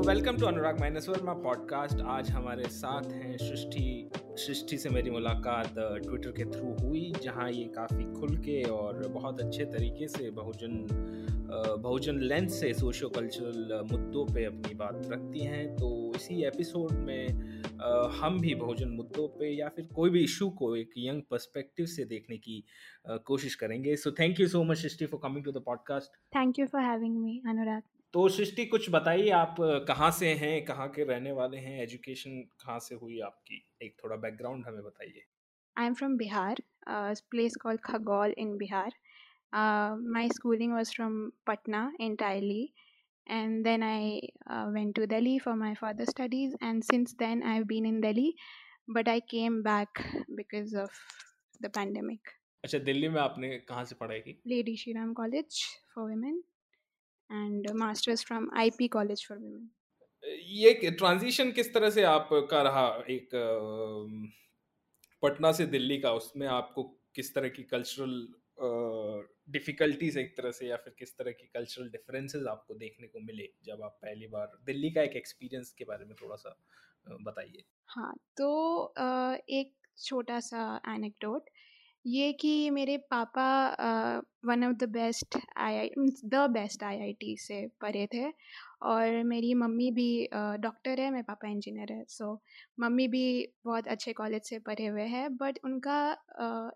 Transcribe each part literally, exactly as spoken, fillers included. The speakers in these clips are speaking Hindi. So welcome to Anurag Verma podcast. आज हमारे साथ हैं सृष्टि। सृष्टि से मेरी मुलाकात ट्विटर के थ्रू हुई, जहां ये काफ़ी खुल के और बहुत अच्छे तरीके से बहुजन बहुजन लेंस से सोशो कल्चरल मुद्दों पे अपनी बात रखती हैं। तो इसी एपिसोड में हम भी बहुजन मुद्दों पे या फिर कोई भी इशू को एक यंग पर्सपेक्टिव से देखने की कोशिश करेंगे। So thank you so much Srishti for coming to the podcast. Thank you for having me Anurag. तो सृष्टि कुछ बताइए, आप कहाँ से हैं, कहाँ के रहने वाले हैं, एजुकेशन कहाँ से हुई आपकी, एक थोड़ा बैकग्राउंड हमें बताइए। I am from Bihar, place called Khagaul in Bihar. Uh, my schooling was from Patna entirely, and then I uh, went to Delhi for my further studies, and since then I've been in Delhi, but I came back because of the pandemic. अच्छा, दिल्ली में आपने कहाँ से पढ़ाई की? Lady Shriram College for Women and a master's from I P College for Women. ये ट्रांजिशन किस तरह से आपका रहा, एक पटना से दिल्ली का, उसमें आपको किस तरह की कल्चरल डिफिकल्टीज uh, एक तरह से या फिर किस तरह की कल्चरल डिफरेंसेस आपको देखने को मिले जब आप पहली बार दिल्ली का एक एक्सपीरियंस के बारे में थोड़ा सा बताइए। हाँ, तो uh, एक छोटा सा एनेक्डोट ये कि मेरे पापा one of the best I I the best I I T से पढ़े थे, और मेरी मम्मी भी डॉक्टर uh, है, मेरे पापा इंजीनियर है। सो so, मम्मी भी बहुत अच्छे कॉलेज से पढ़े हुए हैं, बट उनका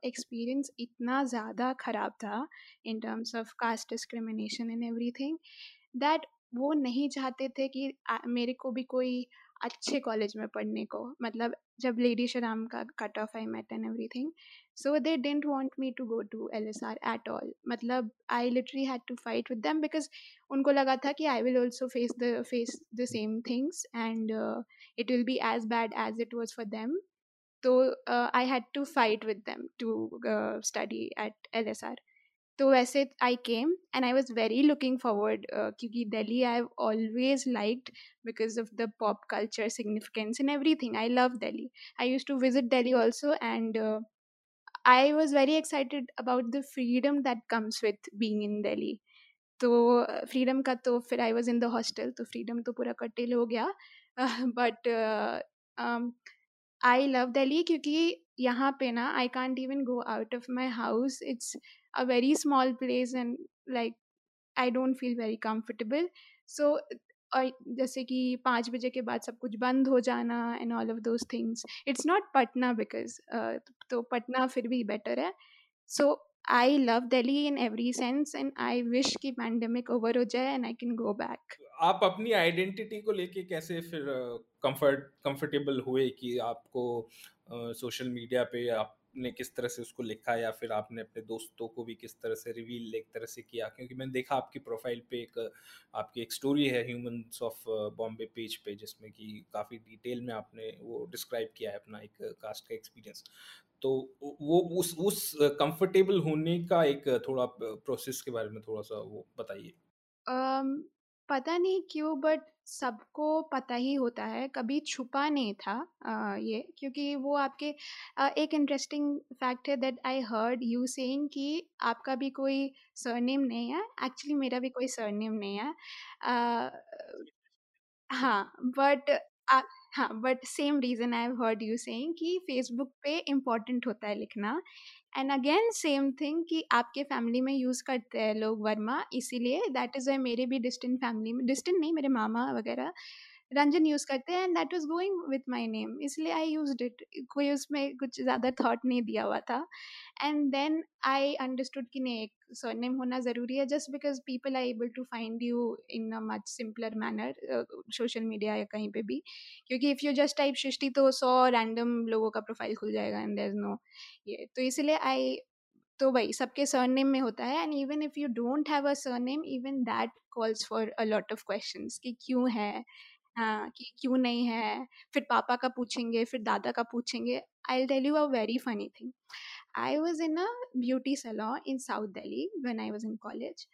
एक्सपीरियंस uh, इतना ज़्यादा ख़राब था in terms of caste discrimination and everything, that वो नहीं चाहते थे कि मेरे को भी कोई अच्छे कॉलेज में पढ़ने को, मतलब जब लेडी श्रीराम का cut off I met and everything, so they didn't want me to go to L S R at all. मतलब I literally had to fight with them because उनको लगा था कि I will also face the face the same things and it will be as bad as it was for them. तो I had to fight with them to study at L S R. तो वैसे I came and I was very looking forward, क्योंकि Delhi I have always liked because of the pop culture significance and everything. I love Delhi, I use to visit Delhi also, and I was very excited about the freedom that comes with being in Delhi. तो फ्रीडम का तो फिर I was in the hostel, तो फ्रीडम तो पूरा कटेल हो गया, बट आई लव दिल्ली क्योंकि यहाँ पे ना I can't even go out of my house. It's a very small place and like I don't feel very comfortable. So और जैसे कि पाँच बजे के बाद सब कुछ बंद हो जाना and all of those things. It's not Patna because uh, तो पटना फिर भी better है. So I love Delhi in every sense and I wish कि pandemic over हो जाए and I can go back. आप अपनी आइडेंटिटी को लेके कैसे फिर comfort comfortable हुए कि आपको सोशल uh, मीडिया पे आप ने किस तरह से उसको लिखा या फिर आपने अपने दोस्तों को भी किस तरह से रिवील एक तरह से किया, क्योंकि मैंने देखा आपकी प्रोफाइल पे एक आपकी एक स्टोरी है ह्यूमंस ऑफ बॉम्बे पेज पे, जिसमें कि काफ़ी डिटेल में आपने वो डिस्क्राइब किया है अपना एक कास्ट का एक्सपीरियंस। तो वो उस उस कंफर्टेबल होने का एक थोड़ा प्रोसेस के बारे में थोड़ा सा वो बताइए। um, पता नहीं क्यों बट सबको पता ही होता है, कभी छुपा नहीं था आ, ये, क्योंकि वो आपके आ, एक इंटरेस्टिंग फैक्ट है that I heard you saying कि आपका भी कोई सरनेम नहीं है। एक्चुअली मेरा भी कोई सरनेम नहीं है, आ, हाँ बट हाँ but same reason I have heard you saying कि फेसबुक पे इम्पॉर्टेंट होता है लिखना, एंड अगेन सेम थिंग कि आपके फैमिली में यूज़ करते हैं लोग वर्मा, इसीलिए दैट इज़ वाई मेरे भी डिस्टेंट फैमिली में, डिस्टेंट नहीं, मेरे मामा वगैरह रंजन यूज़ करते हैं and that was going with my name, इसलिए आई यूज्ड इट। कोई उसमें कुछ ज़्यादा थॉट नहीं दिया हुआ था, एंड देन आई अंडरस्टूड कि नहीं, एक सरनेम होना ज़रूरी है just because people are able to find you in a much simpler manner social media या कहीं पे भी, क्योंकि if you just type Srishti तो सौ रैंडम लोगों का प्रोफाइल खुल जाएगा एंड देयर इज़ नो ये। तो इसलिए आई तो भाई सबके सरनेम में होता है, and even if you don't have a surname even that calls for a lot of questions कि क्यों है, हाँ कि क्यों नहीं है, फिर पापा का पूछेंगे, फिर दादा का पूछेंगे। I will tell you a very funny thing. I was in a beauty salon in south Delhi when I was in college,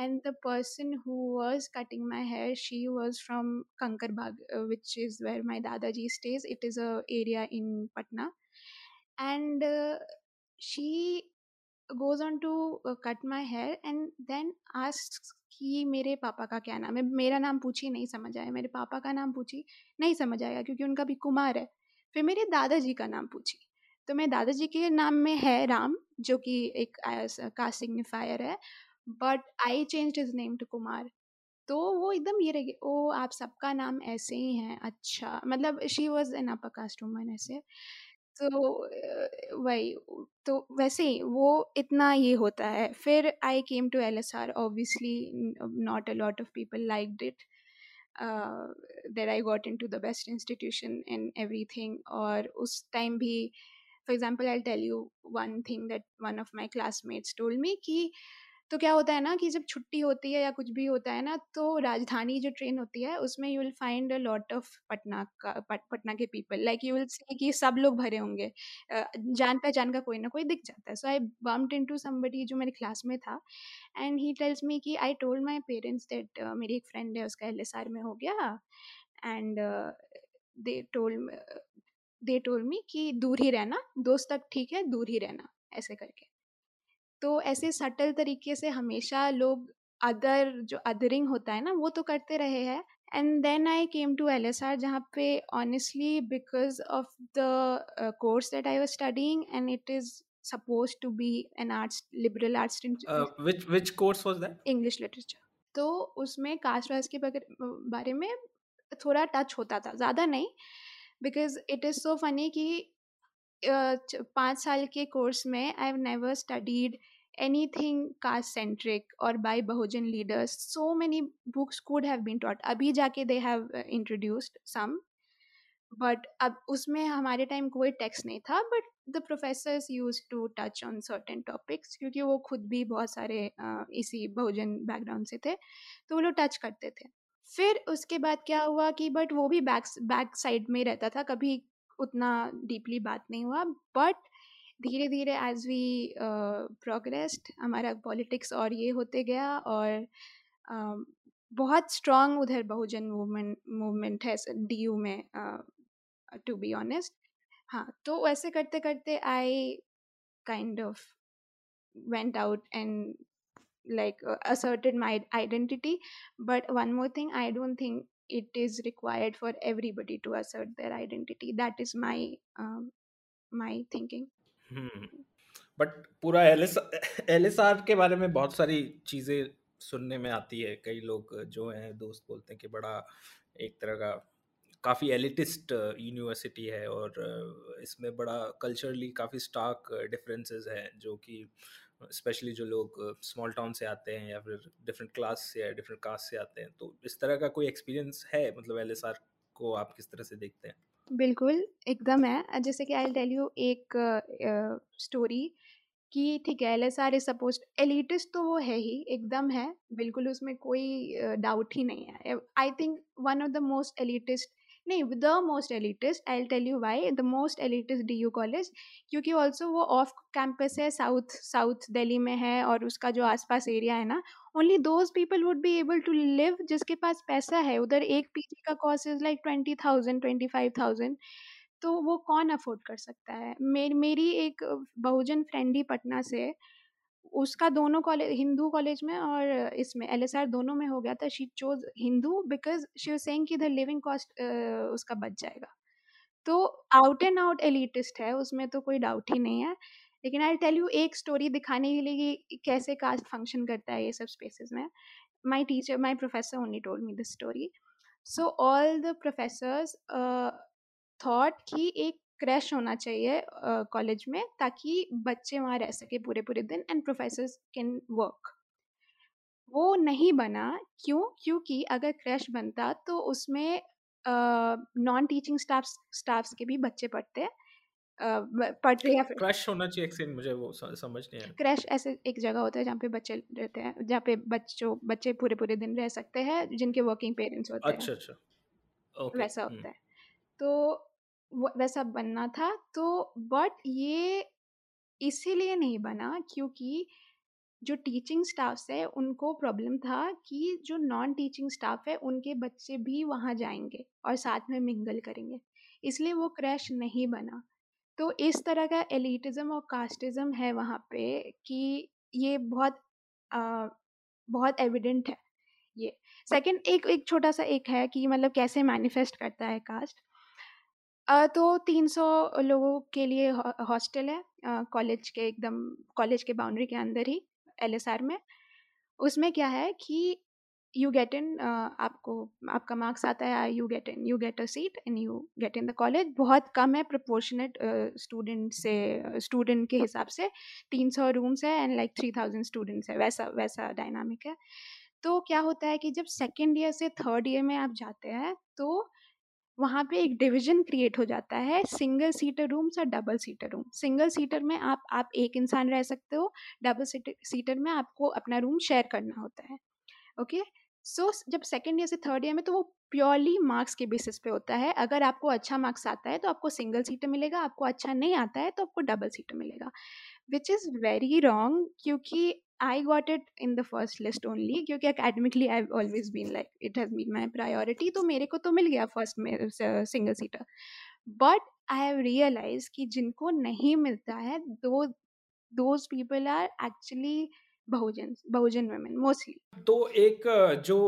and the person who was cutting my hair she was from Kankar Bagh which is where my दादाजी stays, it is a area in Patna, and she goes on to uh, cut my hair and then asks कि मेरे पापा का क्या नाम है. मेरा नाम पूछी, नहीं समझ आया. मेरे पापा का नाम पूछी, नहीं समझ आएगा क्योंकि उनका भी कुमार है. फिर मेरे दादाजी का नाम पूछी, तो मेरे दादाजी के नाम में है राम, जो कि एक कास्ट सिग्निफायर है, but I changed his name to Kumar. तो वो एकदम ये रह, ओ आप सबका नाम ऐसे ही हैं, अच्छा. मतलब she was an upper caste woman ऐसे. तो वही, तो वैसे ही वो इतना ये होता है. फिर I came to L S R, obviously not a lot of people liked it. Then I got into the best institution and everything. और उस टाइम भी for example I tell you one thing that one of my classmates told me कि तो क्या होता है ना कि जब छुट्टी होती है या कुछ भी होता है ना, तो राजधानी जो ट्रेन होती है उसमें you will find a lot of Patna का पट, पटना के people. Like you will see कि सब लोग भरे होंगे, जान पहचान का कोई ना कोई दिख जाता है. So I bumped into somebody जो मेरे क्लास में था, एंड ही टेल्स मी कि I told my parents that मेरी एक फ्रेंड है, उसका एल एस आर में हो गया. And they told they told me कि दूर ही रहना, दोस्त तक ठीक है, दूर ही रहना, ऐसे करके. तो ऐसे सटल तरीके से हमेशा लोग अदर जो अदरिंग होता है ना वो तो करते रहे हैं. And then I came to L S R, जहाँ पे honestly because of the course that I was studying and it is suppose to be an arts, liberal arts. Which which course was that? English literature. तो उसमें कास्ट वाइज के बारे में थोड़ा टच होता था, ज़्यादा नहीं, because it is so funny कि Uh, पाँच साल के कोर्स में I have never studied anything caste centric और by Bahujan leaders. So many books could have been taught. अभी जाके they have introduced some, but अब उसमें हमारे टाइम कोई टेक्स्ट नहीं था, but the professors use to touch on certain topics, क्योंकि वो खुद भी बहुत सारे uh, इसी बहुजन बैकग्राउंड से थे, तो वो लोग टच करते थे. फिर उसके बाद क्या हुआ कि बट वो भी बैक बैक साइड में रहता था, कभी उतना डीपली बात नहीं हुआ. बट धीरे धीरे एज वी प्रोग्रेस्ड हमारा पॉलिटिक्स और ये होते गया, और uh, बहुत स्ट्रॉन्ग उधर बहुजन मूवमेंट मूवमेंट है डी यू में, टू बी ऑनेस्ट. हाँ, तो ऐसे करते करते I kind of went out and like asserted my identity. But one more thing, I don't think it is required for everybody to assert their identity. That is my um, my thinking. Hmm. But पूरा L S R के बारे में बहुत सारी चीज़ें सुनने में आती है. कई लोग जो हैं दोस्त बोलते हैं कि बड़ा एक तरह का काफ़ी एलिटिस्ट यूनिवर्सिटी है और इसमें बड़ा कल्चरली काफ़ी स्टार्क डिफरेंसेस हैं, जो कि स्पेशली जो लोग स्मॉल टाउन से आते हैं या फिर डिफरेंट क्लास से या डिफरेंट कास्ट से आते हैं. तो इस तरह का कोई एक्सपीरियंस है, मतलब एलएसआर को आप किस तरह से देखते हैं? बिल्कुल, एकदम है. जैसे कि आई विल टेल यू एक स्टोरी कि ठीक है, एलएसआर इज सपोज्ड एलिटिस्ट, तो वो है ही, एकदम है, बिल्कुल, उसमें कोई डाउट ही नहीं है. I think one of the most elitist, नहीं the most elitist. I will tell you why the most elitist D U college, क्योंकि ऑल्सो वो ऑफ कैंपस है, साउथ साउथ दिल्ली में है, और उसका जो आसपास एरिया है ना, only those people would be able to live जिसके पास पैसा है. उधर एक पीजी का cost is like twenty thousand twenty five thousand तो वो कौन अफोर्ड कर सकता है. मेर, मेरी एक बहुजन फ्रेंड ही पटना से, उसका दोनों कॉलेज, हिंदू कॉलेज में और इसमें एलएसआर दोनों में हो गया था. She chose Hindu because she was saying कि द लिविंग कॉस्ट उसका बच जाएगा. तो आउट एंड आउट एलिटिस्ट है, उसमें तो कोई डाउट ही नहीं है. लेकिन आई टेल यू एक स्टोरी दिखाने के लिए कि कैसे कास्ट फंक्शन करता है ये सब स्पेसेस में. My teacher, my professor only told me this story. So all the professors thought कि एक क्रैश होना चाहिए कॉलेज uh, में, ताकि बच्चे वहाँ रह सके पूरे पूरे दिन एंड प्रोफेसर्स कैन वर्क. वो नहीं बना, क्यों? क्योंकि अगर क्रैश बनता तो उसमें नॉन टीचिंग स्टाफ स्टाफ्स के भी बच्चे पढ़ते हैं. uh, पढ़ते या क्रैश होना चाहिए, एक्सेंट मुझे वो समझ नहीं आया. क्रैश ऐसे एक जगह होता है जहाँ पे बच्चे रहते हैं, जहाँ पे बच्चों बच्चे पूरे पूरे दिन रह सकते हैं जिनके वर्किंग पेरेंट्स होते हैं. अच्छा अच्छा, okay. वैसा होता है, तो वैसा बनना था. तो बट ये इसीलिए नहीं बना क्योंकि जो टीचिंग स्टाफ है उनको प्रॉब्लम था कि जो नॉन टीचिंग स्टाफ है उनके बच्चे भी वहाँ जाएंगे और साथ में मिंगल करेंगे, इसलिए वो क्रैश नहीं बना. तो इस तरह का एलिटिज्म और कास्टिज्म है वहाँ पे कि ये बहुत आ, बहुत एविडेंट है ये। सेकंड एक एक छोटा सा एक है कि मतलब कैसे मैनिफेस्ट करता है कास्ट। आ, तो तीन सौ लोगों के लिए हॉस्टल है कॉलेज के एकदम कॉलेज के बाउंड्री के अंदर ही एल एस आर में। उसमें क्या है कि यू गेट इन, आपको आपका मार्क्स आता है, you get in you get a seat and you get in the college. बहुत कम है प्रोपोर्शनेट स्टूडेंट से, स्टूडेंट के हिसाब से तीन सौ रूम्स है and like three thousand students है, वैसा वैसा डायनामिक है। तो क्या होता है कि जब सेकेंड ईयर से थर्ड ईयर में आप जाते हैं तो वहाँ पे एक डिवीज़न क्रिएट हो जाता है, सिंगल सीटर रूम्स और double seater room. Single seater में आप आप एक इंसान रह सकते हो, डबल सीटर सीटर में आपको अपना रूम शेयर करना होता है। ओके, सो जब सेकेंड ईयर से थर्ड ईयर में तो वो प्योरली मार्क्स के बेसिस पे होता है। अगर आपको अच्छा मार्क्स आता है तो आपको सिंगल सीटर मिलेगा, आपको अच्छा नहीं आता है तो आपको डबल सीटर मिलेगा, विच इज़ वेरी रॉन्ग। क्योंकि I got it in the first list only क्योंकि academically I've always been like it has been my priority, तो मेरे को तो मिल गया first में single seater, but I have realized कि जिनको नहीं मिलता है दो those people are actually Bahujan Bahujan women mostly। तो एक जो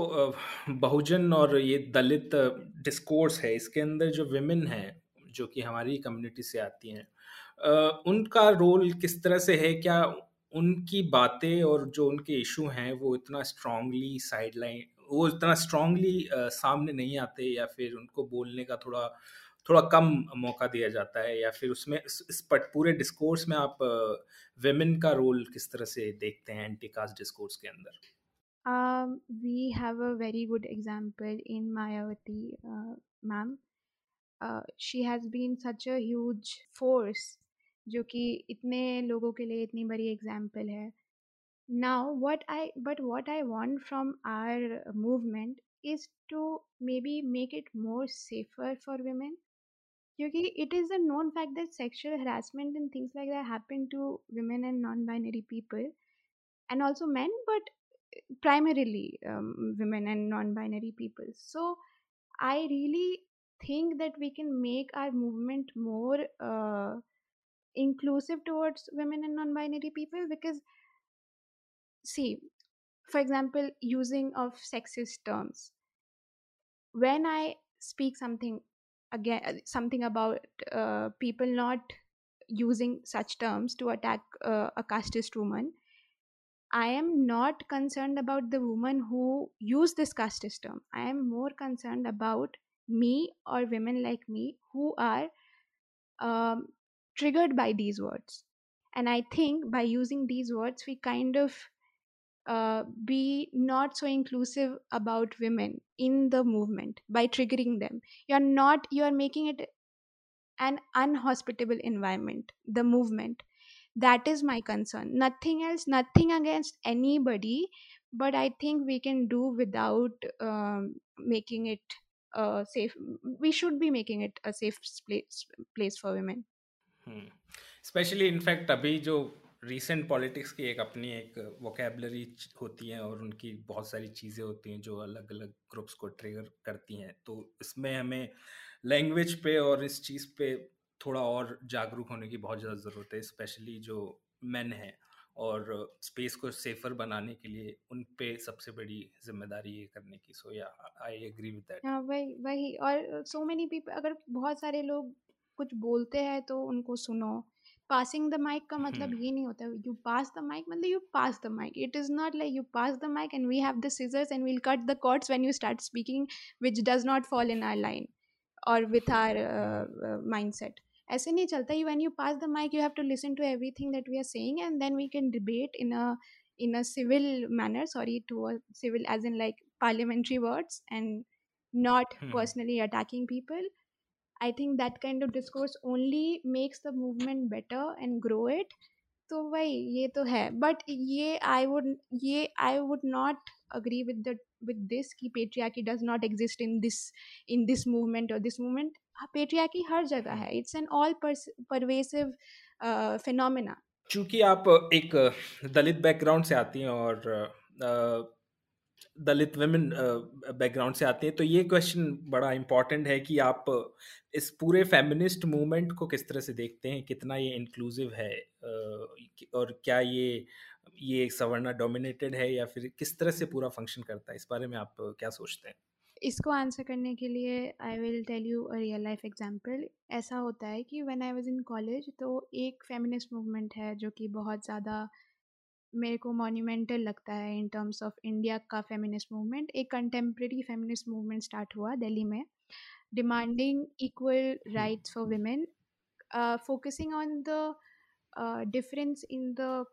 बहुजन और ये दलित discourse है, इसके अंदर जो women हैं जो कि हमारी community से आती हैं, उनका रोल किस तरह से है? क्या उनकी बातें और जो उनके इशू हैं वो इतना स्ट्रांगली साइडलाइन, वो इतना स्ट्रांगली सामने नहीं आते, या फिर उनको बोलने का थोड़ा थोड़ा कम मौका दिया जाता है, या फिर उसमें इस, इस पूरे डिस्कोर्स में आप वेमेन का रोल किस तरह से देखते हैं एंटी कास्ट डिस्कोर्स के अंदर? We have a very good example in Mayawati ma'am. She has been such a huge force जो कि इतने लोगों के लिए इतनी बड़ी एग्जाम्पल है। Now what I but what I want from our movement is to maybe make it more safer for women. Because it is a known fact that sexual harassment and things like that happen to women and non-binary people, and also men, but primarily women and non-binary people. So I really think that we can make our movement more inclusive towards women and non-binary people, because see, for example, using of sexist terms, when I speak something again something about uh, people not using such terms to attack uh, a casteist woman, I am not concerned about the woman who used this casteist term. I am more concerned about me or women like me who are um, triggered by these words, and I think by using these words we kind of uh, be not so inclusive about women in the movement by triggering them. You're not, you're making it an unhospitable environment, the movement. That is my concern, nothing else, nothing against anybody, but I think we can do without um, making it a safe, we should be making it a safe place, place for women. Specially in fact अभी जो रीसेंट पॉलिटिक्स की एक अपनी एक वोकेबलरी होती है और उनकी बहुत सारी चीज़ें होती हैं जो अलग अलग ग्रुप्स को ट्रिगर करती हैं, तो इसमें हमें लैंग्वेज पे और इस चीज़ पे थोड़ा और जागरूक होने की बहुत ज़्यादा ज़रूरत है, स्पेशली जो मेन हैं, और स्पेस को सेफर बनाने के लिए उन पे सबसे बड़ी जिम्मेदारी ये करने की। सो या आई एग्री विद दैट। हां वही वही, और सो मेनी पीपल, अगर बहुत सारे लोग कुछ बोलते हैं तो उनको सुनो। पासिंग द माइक का मतलब ये नहीं होता यू पास द माइक, मतलब you pass the mic. It is not like you pass the mic and we have the scissors and we'll cut the cords when you start speaking which does not fall in our line और विथ आवर माइंडसेट। ऐसे नहीं चलता। You when you pass the mic you have to listen to everything that we are saying and then we can debate in a in a civil manner, sorry to a civil as in like parliamentary words and not personally attacking people. I think that kind of discourse only makes the movement better and grow it. तो वही ये तो है, but ये I would ये I would not agree with the with this कि patriarchy does not exist in this in this movement or this movement. Patriarchy हर जगह है. It's an all pervasive uh, phenomena. चूँकि आप एक दलित background से आती हैं और uh, दलित वुमेन बैकग्राउंड से आती हैं, तो ये क्वेश्चन बड़ा इम्पोर्टेंट है कि आप इस पूरे फेमिनिस्ट मूवमेंट को किस तरह से देखते हैं, कितना ये इंक्लूसिव है और क्या ये ये सवर्णा डोमिनेटेड है या फिर किस तरह से पूरा फंक्शन करता है, इस बारे में आप क्या सोचते हैं? इसको आंसर करने के लिए I will tell you a real life example. ऐसा होता है कि when I was in college तो एक फेमिनिस्ट मूवमेंट है जो कि बहुत ज़्यादा मेरे को मॉन्यूमेंटल लगता है इन टर्म्स ऑफ इंडिया का फेमिनिस्ट मूवमेंट। एक कंटेम्प्रेरी फेमिनिस्ट मूवमेंट स्टार्ट हुआ दिल्ली में, demanding equal rights for women, focusing on the difference in the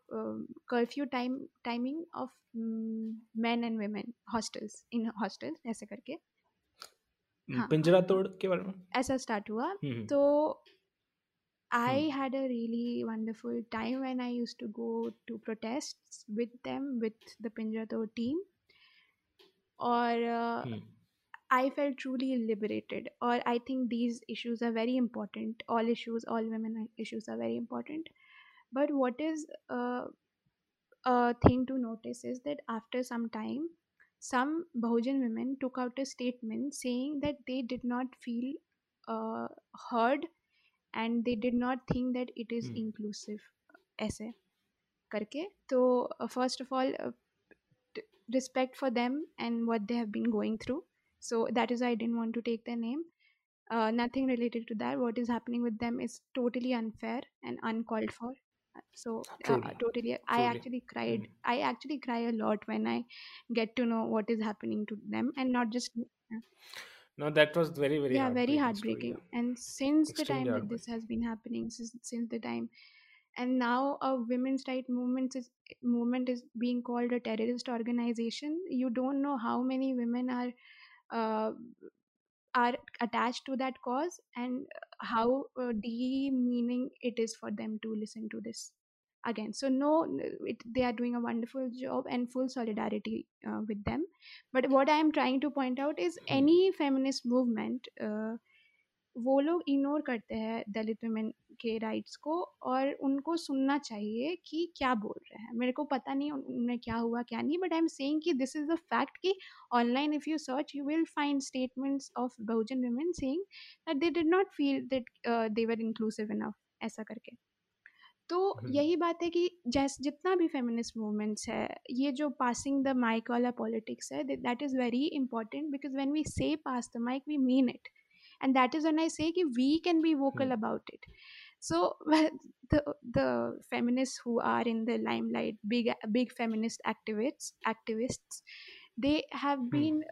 curfew time timing of man and women hostels in hostels ऐसे करके। हाँ, पिंजरा तोड़ के बारे में ऐसा स्टार्ट हुआ। तो I had a really wonderful time when I used to go to protests with them, with the Pinjra Tod team, or uh, hmm. I felt truly liberated. Or I think these issues are very important. All issues, all women issues are very important. But what is uh, a thing to notice is that after some time, some Bahujan women took out a statement saying that they did not feel uh, heard. And they did not think that it is hmm. inclusive, ऐसे करके। तो first of all, uh, respect for them and what they have been going through. So that is why I didn't want to take their name. Uh, nothing related to that. What is happening with them is totally unfair and uncalled for. So uh, totally, I actually cried. Hmm. I actually cry a lot when I get to know what is happening to them, and not just. Uh, No, that was very, very yeah, very heartbreaking. Story, yeah. And since Extremely the time that this has been happening, since, since the time, and now a women's right movement is movement is being called a terrorist organization. You don't know how many women are uh, are attached to that cause, and how uh, demeaning it is for them to listen to this again. So no, it, they are doing a wonderful job and full solidarity uh, with them. But what I am trying to point out is any feminist movement, uh, वो लोग इग्नोर करते हैं दलित वुमेन के राइट्स को, और उनको सुनना चाहिए कि क्या बोल रहे हैं। मेरे को पता नहीं उनमें क्या हुआ क्या नहीं, बट आई एम सेइंग कि दिस इज़ द फैक्ट कि online if you search you will find statements of Bahujan women saying that they did not feel that they were inclusive enough, ऐसा करके। तो यही बात है कि जैसे जितना भी फेमिनिस्ट मूवमेंट्स है, ये जो पासिंग द माइक वाला पॉलिटिक्स है, that is very important, because when we say pass the mic we mean it, and that is when I say कि we can be vocal about it. So the feminist who are in the limelight, big big feminist activist activists they have been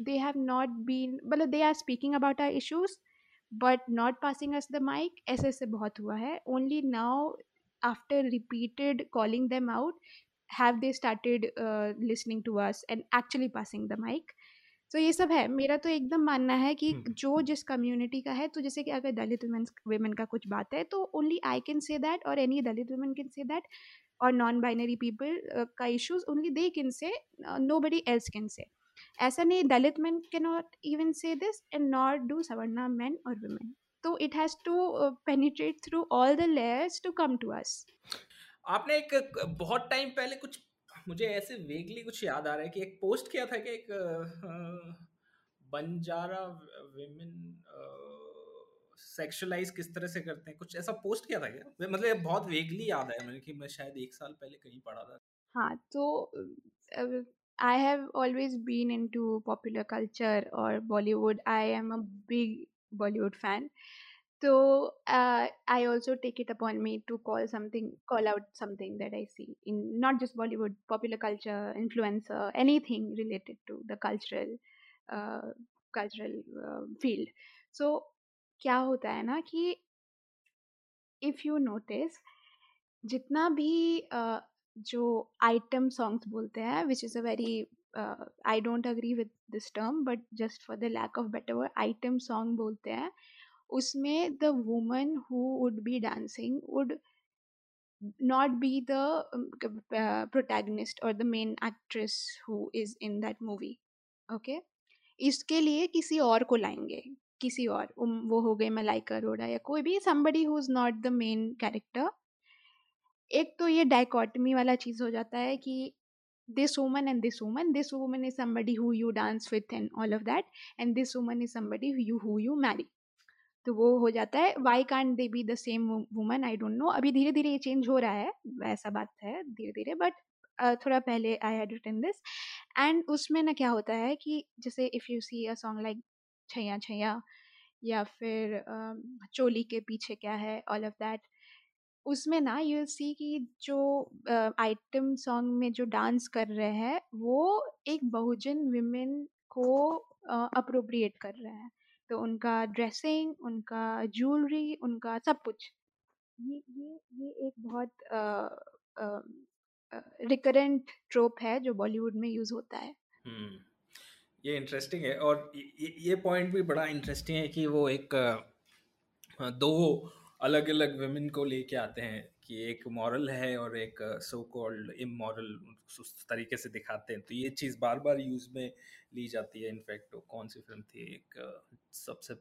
they have not been मतलब they are speaking about our issues but not passing us the mic, ऐसे से बहुत हुआ है। Only now after repeated calling them out have they started uh, listening to us and actually passing the mic. So ये सब है। मेरा तो एकदम मानना है कि hmm. जो जिस कम्युनिटी का है, तो जैसे कि अगर दलित वुमेन वुमेन का कुछ बात है तो only I can say that or any Dalit women can say that or non-binary people uh, का issues only they can say, uh, nobody else can say. ऐसा नहीं दलित men cannot even say this and not do Savarna men or women. So it has to uh, penetrate through all the layers to come to us. आपने एक बहुत टाइम पहले कुछ मुझे ऐसे वेगली कुछ याद आ रहा है कि एक पोस्ट किया था कि एक बंजारा women सेक्सुअलाइज किस तरह से करते हैं, कुछ ऐसा पोस्ट किया था क्या? मतलब बहुत वेगली याद आया मुझे कि मैं शायद एक साल पहले कहीं पढ़ा था। हाँ, तो I have always been into popular culture or Bollywood. I am a big Bollywood fan. So uh, I also take it upon me to call something, call out something that I see in not just Bollywood, popular culture, influencer, anything related to the cultural, uh, cultural uh, field. So क्या होता है ना कि if you notice, जितना भी uh, जो आइटम सॉन्ग्स बोलते हैं, which is a very I don't agree with this term but just for the lack of better word, item song बोलते हैं, उसमें the woman who would be dancing would not be the protagonist और the main actress who is in that movie. Okay, इसके लिए किसी और को लाएंगे, किसी और वो हो गए मलाइका अरोड़ा या कोई भी, somebody who is not the main character. एक तो ये डाइकोटमी वाला चीज़ हो जाता है कि this woman and this woman. This woman is somebody who you dance with and all of that. And this woman is somebody who you, who you marry. तो वो हो जाता है why can't they be the same woman, I don't know. अभी धीरे धीरे ये चेंज हो रहा है, ऐसा बात है धीरे धीरे, बट थोड़ा पहले I had written this. And उसमें ना क्या होता है कि जैसे if you see a song like Chaiyya Chaiyya या फिर चोली के पीछे क्या है, ऑल ऑफ दैट, उसमें ना यू सी कि जो आइटम सॉन्ग में जो डांस कर रहे हैं वो एक बहुजन विमेन को अप्रोप्रिएट कर रहे हैं. तो उनका ड्रेसिंग, उनका ज्वेलरी, उनका सब कुछ, ये ये ये एक बहुत रिकरेंट ट्रोप है जो बॉलीवुड में यूज़ होता है. hmm. ये इंटरेस्टिंग है. और ये, ये पॉइंट भी बड़ा इंटरेस्टिंग है कि वो एक दो अलग अलग वेमेन को लेके आते हैं कि एक मॉरल है और एक सो कॉल्ड इमोरल, उस तरीके से दिखाते हैं. तो ये चीज़ बार बार यूज़ में ली जाती है. इनफैक्ट तो कौन सी फिल्म थी, एक सबसे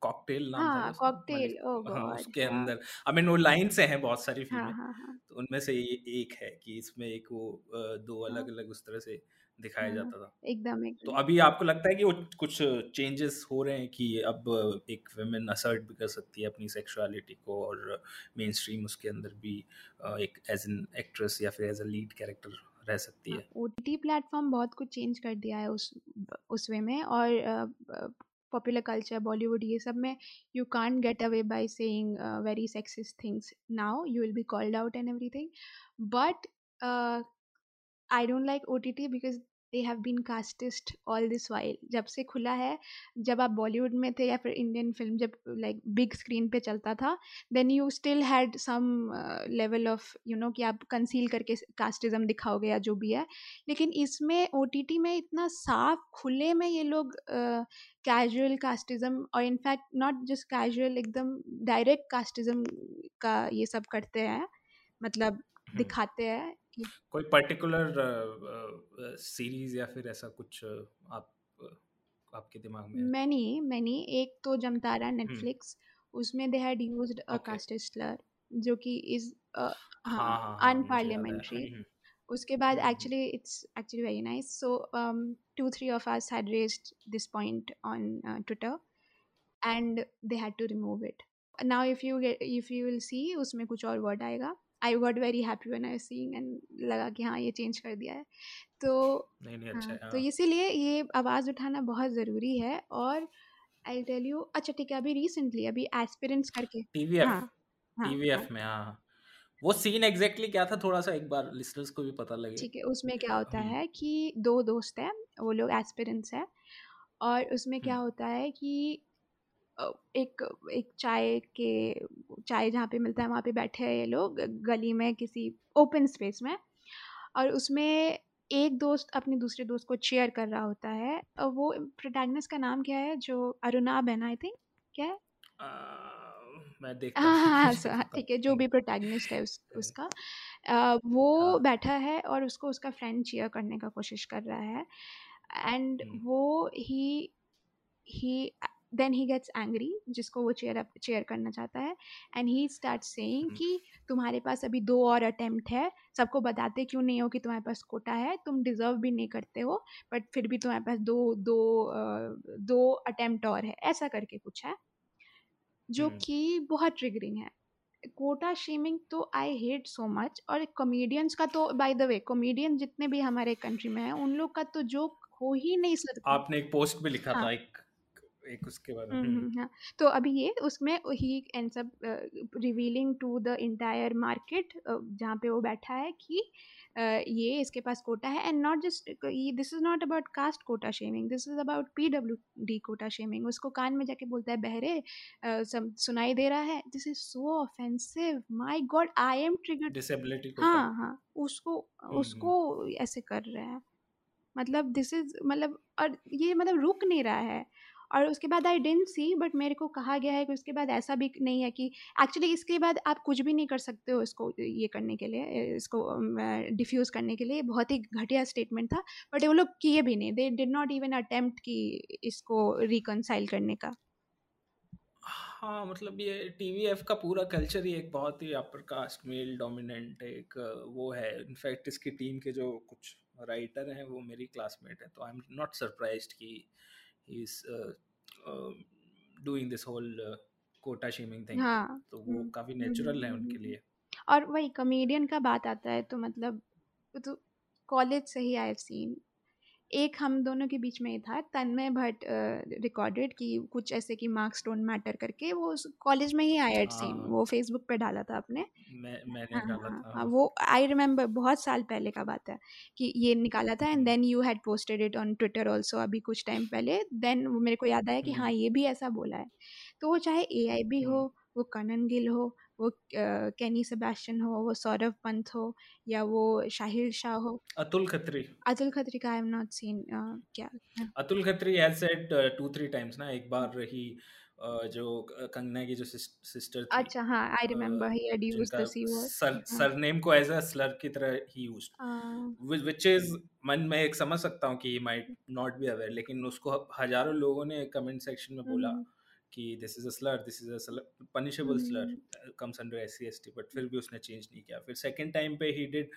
कॉकटेल नाम हाँ, था कॉकटेल हाँ, उसके हाँ. अंदर आई मीन वो लाइन से हैं बहुत सारी फिल्में हाँ, हाँ, हाँ. तो उनमें से ये एक है कि इसमें एक वो दो अलग हाँ. अलग उस तरह से दिखाया हाँ, जाता था एकदम एक. तो अभी आपको लगता है कि वो कुछ चेंजेस हो रहे हैं कि अब एक विमेन असर्ट भी कर सकती है अपनी सेक्सुअलिटी को और मेन स्ट्रीम उसके अंदर भी एक एज एन एक्ट्रेस या फिर एज अ लीड कैरेक्टर रह सकती हाँ, है. ओटीटी प्लेटफॉर्म बहुत कुछ चेंज कर दिया है उस उस वे में. और पॉपुलर कल्चर, बॉलीवुड, ये सब में you can't get away by saying very sexist things. Now you will be called out and everything. But I don't like O T T because they have been casteist all this while. जब से खुला है, जब आप बॉलीवुड में थे या फिर इंडियन फिल्म जब like big screen पे चलता था, then you still had some uh, level of you know कि आप conceal करके casteism दिखाओगे या जो भी है. लेकिन इसमें O T T में इतना साफ खुले में ये लोग uh, casual casteism और in fact not just casual, एकदम direct casteism का ये सब करते हैं, मतलब दिखाते हैं. कोई पर्टिकुलर सीरीज या फिर ऐसा कुछ आप आपके दिमाग में? मैनी मैनी एक तो जमतारा, नेटफ्लिक्स, उसमें they had used a casteist slur जो कि इज अनपार्लियामेंट्री. उसके बाद actually it's actually very nice. So two three of us had raised this point on Twitter and they had to remove it. Now if you if you will see उसमें कुछ और वर्ड आएगा. I got very happy when I was seeing and लगा कि हाँ ये चेंज कर दिया है. तो नहीं नहीं अच्छा है. तो इसीलिए ये आवाज़ उठाना बहुत ज़रूरी है. और I'll tell you, अच्छा ठीक है, अभी रिसेंटली अभी एस्पिरेंट्स करके टी वी एफ में हाँ वो सीन एग्जैक्टली क्या था थोड़ा सा एक बार लिसनर्स को भी पता लगे. ठीक है, उसमें क्या होता है कि दो दोस्त हैं, वो लोग एस्पिरेंट्स हैं, और उसमें क्या होता है कि एक एक चाय के चाय जहाँ पे मिलता है वहाँ पे बैठे हैं ये लोग गली में किसी ओपन स्पेस में. और उसमें एक दोस्त अपने दूसरे दोस्त को चीयर कर रहा होता है. वो प्रोटैगनिस्ट का नाम क्या है, जो अरुणाब है ना, आई थिंक क्या है मैं देखता हाँ हाँ ठीक है, जो भी प्रोटैगनिस्ट है उस उसका आ, वो आ, बैठा है और उसको उसका फ्रेंड चीयर करने का कोशिश कर रहा है. एंड वो ही ही then he gets angry जिसको वो cheer up cheer करना चाहता है. and he starts saying कि तुम्हारे पास अभी दो और attempt है, सबको बताते क्यों नहीं हो कि तुम्हारे पास कोटा है, तुम deserve भी नहीं करते हो, but फिर भी तुम्हारे पास दो दो दो attempt और है, ऐसा करके कुछ है जो कि बहुत triggering है. कोटा शेमिंग तो आई हेट सो मच. और कॉमेडियंस का तो बाय द वे कॉमेडियन जितने भी हमारे कंट्री में हैं उन लोग का तो जोक हो ही नहीं सकता. आपने एक पोस्ट भी लिखा था एक एक उसके बारे में. तो अभी ये उसमें ही एंड सब revealing to the entire market जहाँ पे वो बैठा है कि uh, ये इसके पास कोटा है. And not just this is not about caste quota shaming, this is about P W D quota shaming. उसको कान में जाके बोलता है बहरे uh, सब सुनाई दे रहा है. This is so offensive, my god, I am triggered. Disability हाँ हाँ उसको उसको ऐसे कर रहा है, मतलब दिस इज मतलब और ये मतलब रुक नहीं रहा है. और उसके बाद आई डिडंट सी बट मेरे को कहा गया है कि उसके बाद ऐसा भी नहीं है कि एक्चुअली इसके बाद आप कुछ भी नहीं कर सकते हो इसको ये करने के लिए, इसको डिफ्यूज़ करने के लिए. बहुत ही घटिया स्टेटमेंट था, बट वो लोग किए भी नहीं. They did not even attempt कि इसको रिकनसाइल करने का. हाँ मतलब ये टीवीएफ का पूरा कल्चर ही एक बहुत ही अपर कास्ट मेल डोमिनेंट एक वो है. इनफैक्ट इसकी टीम के जो कुछ राइटर हैं वो मेरी क्लासमेट है, तो आई एम नॉट सरप्राइज्ड कि he is doing this whole quota shaming thing. तो वो काफी नेचुरल है उनके लिए. और वही कॉमेडियन का बात आता है तो मतलब तो कॉलेज से ही आई हैव सीन. एक हम दोनों के बीच में ही था, तन्मय भट्ट रिकॉर्डेड कि कुछ ऐसे कि मार्क्स डोंट मैटर करके, वो कॉलेज में ही आई हैड सीन, वो फेसबुक पे डाला था आपने. मैं, मैंने डाला था वो, आई रिमेम्बर बहुत साल पहले का बात है कि ये निकाला था. And then you had posted it on Twitter also अभी कुछ टाइम पहले. देन मेरे को याद आया कि हाँ ये भी ऐसा बोला है. तो वो चाहे ए आई बी हो, वो कनन गिल हो, वो केनी सेबेस्टियन हो, वो सौरभ पंत हो, या वो शाहिर शाह हो. अतुल खत्री अतुल खत्री का आई हैव नॉट सीन. क्या Atul Khatri has said two three times ना. एक बार ही uh, जो कंगना की जो सिस्टर थी, अच्छा हाँ I remember, he had used the C word, surname को एज अ स्लर की तरह ही यूज्ड, व्हिच इज मन में एक समझ सकता हूं कि he might not be aware, लेकिन उसको हजारों लोगों ने कमेंट सेक्शन में बोला कि this is a slur, this is a punishable slur, comes under SC ST. But फिर भी उसने चेंज नहीं किया. फिर सेकंड टाइम पे he did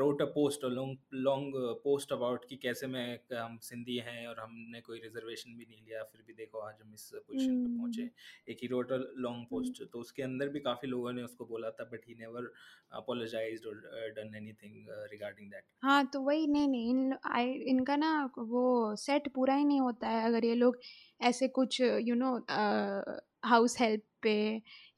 wrote a post, long long post about कि कैसे मैं हम सिंधी हैं और हमने कोई रिजर्वेशन भी नहीं लिया, फिर भी देखो आज हम इस पोजीशन पे पहुंचे. एक he wrote a long post, तो उसके अंदर भी काफी लोगों ने उसको बोला था, बट ही नेवर अपोलोजाइज्ड और डन एनीथिंग रिगार्डिंग दैट. हाँ तो वही नहीं नहीं इनका ना वो सेट पूरा ही नहीं होता है अगर ये लोग ऐसे कुछ यू नो हाउस हेल्प पे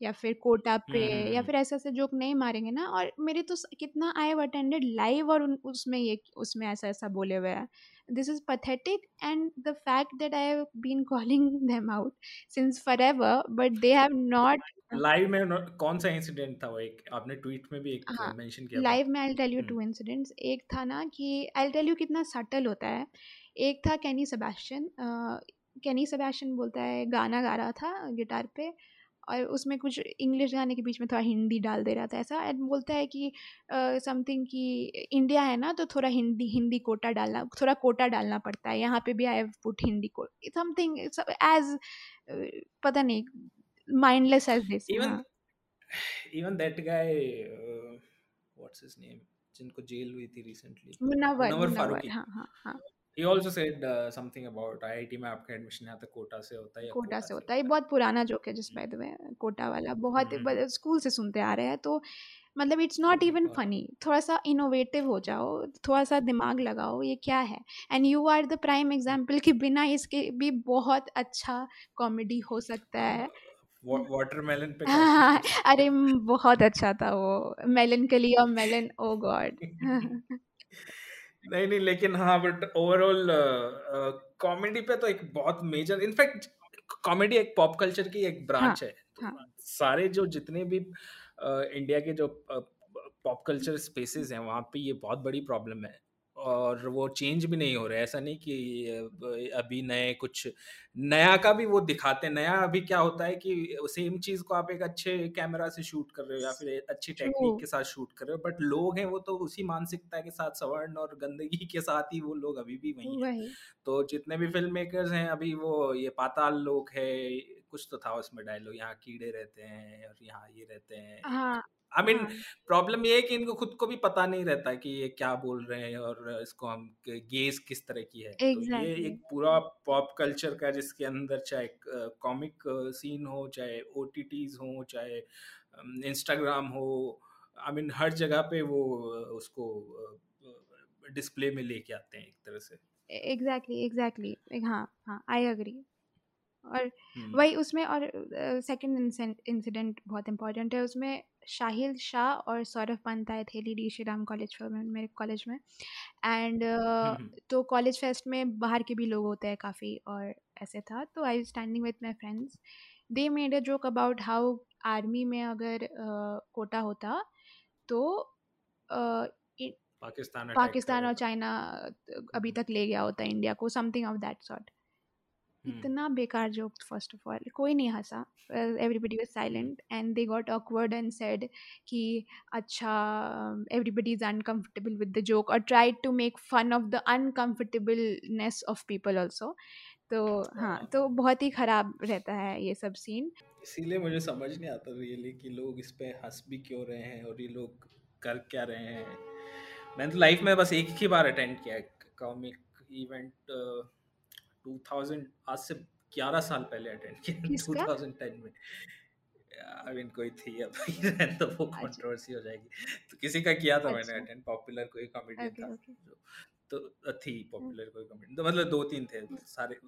या फिर कोटा पे hmm. या फिर ऐसे ऐसे जोक नहीं मारेंगे ना. और मेरे तो कितना आई हैव अटेंडेड लाइव और उसमें ये उसमें ऐसा ऐसा बोले हुए हैं. This is pathetic and the fact that I have been calling them out since forever but they have not. Live में कौन सा इंसिडेंट था? वो एक आपने ट्वीट में भी एक मेंशन किया. लाइव में I will tell you two incidents. एक था ना कि आई विल टेल यू कितना सटल होता है. एक था केनी सेबेस्टियन, केनी सेबेस्टियन बोलता है, गाना गा रहा था गिटार पे और उसमें कुछ इंग्लिश गाने के बीच में थोड़ा हिंदी डाल दे रहा था ऐसा, एंड बोलता है कि समथिंग uh, कि इंडिया है ना तो थोड़ा हिंदी हिंदी कोटा डालना थोड़ा कोटा डालना पड़ता है, यहाँ पे भी आई हैव पुट हिंदी को समथिंग एज पता नहीं mindless as this. Even even that guy what's his name जिनको जेल हुई थी रिसेंटली, मुनव्वर मुनव्वर हाँ हाँ हाँ he also said uh, something about I I T में आपका एडमिशन आता कोटा से होता है या कोटा से होता है. ये बहुत पुराना जोक है जिस बाय द वे कोटा वाला बहुत स्कूल से सुनते आ रहे हैं. तो मतलब इट्स नॉट इवन फनी. थोड़ा सा इनोवेटिव हो जाओ, थोड़ा सा दिमाग लगाओ ये क्या है. And you are the prime example कि बिना इसके भी बहुत अच्छा कॉमेडी हो सकता है. वाटरमेलन पे हाँ अरे बहुत अच्छा था वो मेलन के लिए. और मेलन ओ गॉड नहीं नहीं लेकिन हाँ बट ओवरऑल कॉमेडी पे तो एक बहुत मेजर, इनफैक्ट कॉमेडी एक पॉप कल्चर की एक ब्रांच हाँ, है हाँ. तो सारे जो जितने भी uh, इंडिया के जो पॉप कल्चर स्पेसेस हैं वहाँ पे ये बहुत बड़ी प्रॉब्लम है और वो चेंज भी नहीं हो रहा है. ऐसा नहीं कि अभी नए कुछ नया का भी वो दिखाते. नया अभी क्या होता है कि सेम चीज़ को आप एक अच्छे कैमरा से शूट कर रहे हो या फिर अच्छी टेक्निक के साथ शूट कर रहे हो, बट लोग हैं वो तो उसी मानसिकता के साथ सवर्ण और गंदगी के साथ ही वो लोग अभी भी वहीं हैं. तो जितने भी फिल्म मेकर्स हैं अभी वो ये पाताल लोक है कुछ तो था उसमें डायलॉग, यहाँ कीड़े रहते हैं और यहाँ ये रहते हैं. I mean, प्रॉब्लम ये है कि इनको खुद को भी पता नहीं रहता कि ये क्या बोल रहे हैं और इसको हम गेज किस तरह की है. exactly. तो ये एक पूरा पॉप कल्चर का जिसके अंदर चाहे कॉमिक सीन हो, चाहे ओटीटीज हो, चाहे इंस्टाग्राम हो, आई I मीन mean, हर जगह पे वो उसको डिस्प्ले में लेके आते हैं एक तरह से. एग्जैक्टली एग्जैक्टली हाँ हाँ आई अग्री. और hmm. वही उसमें और सेकंड इंसिडेंट बहुत इम्पोर्टेंट है. उसमें शाहिर शाह और सौरभ पंत आए थे Lady Shriram College for Women मेरे कॉलेज में. And uh, hmm. तो कॉलेज फेस्ट में बाहर के भी लोग होते हैं काफ़ी और ऐसे था. तो I was standing with my friends, they made a joke about how army में अगर uh, कोटा होता तो uh, it, पाकिस्तान पाकिस्तान और चाइना अभी तक ले गया होता इंडिया को, समथिंग ऑफ दैट सॉर्ट. इतना बेकार जोक. फर्स्ट ऑफ ऑल कोई नहीं हंसा, everybody was silent and they got awkward and said कि अच्छा everybody is uncomfortable with the joke और try to make fun of the uncomfortableness of people also. तो हाँ तो बहुत ही खराब रहता है ये सब सीन. इसीलिए मुझे समझ नहीं आता रियली कि लोग इस पे हंस भी क्यों रहे हैं और ये लोग कर क्या रहे हैं. मैंने तो लाइफ में बस एक ही बार अटेंड किया है कॉमिक इवेंट, टू थाउज़ेंड आज से ग्यारह साल पहले अटेंड किया, टू थाउज़ेंड टेन में। आई मीन कोई थी, अब तो वो कंट्रोवर्सी हो जाएगी, तो किसी का किया था मैंने अटेंड, पॉपुलर कोई कॉमेडी था, तो थी पॉपुलर कोई कॉमेडी, तो मतलब दो तीन थे सारे,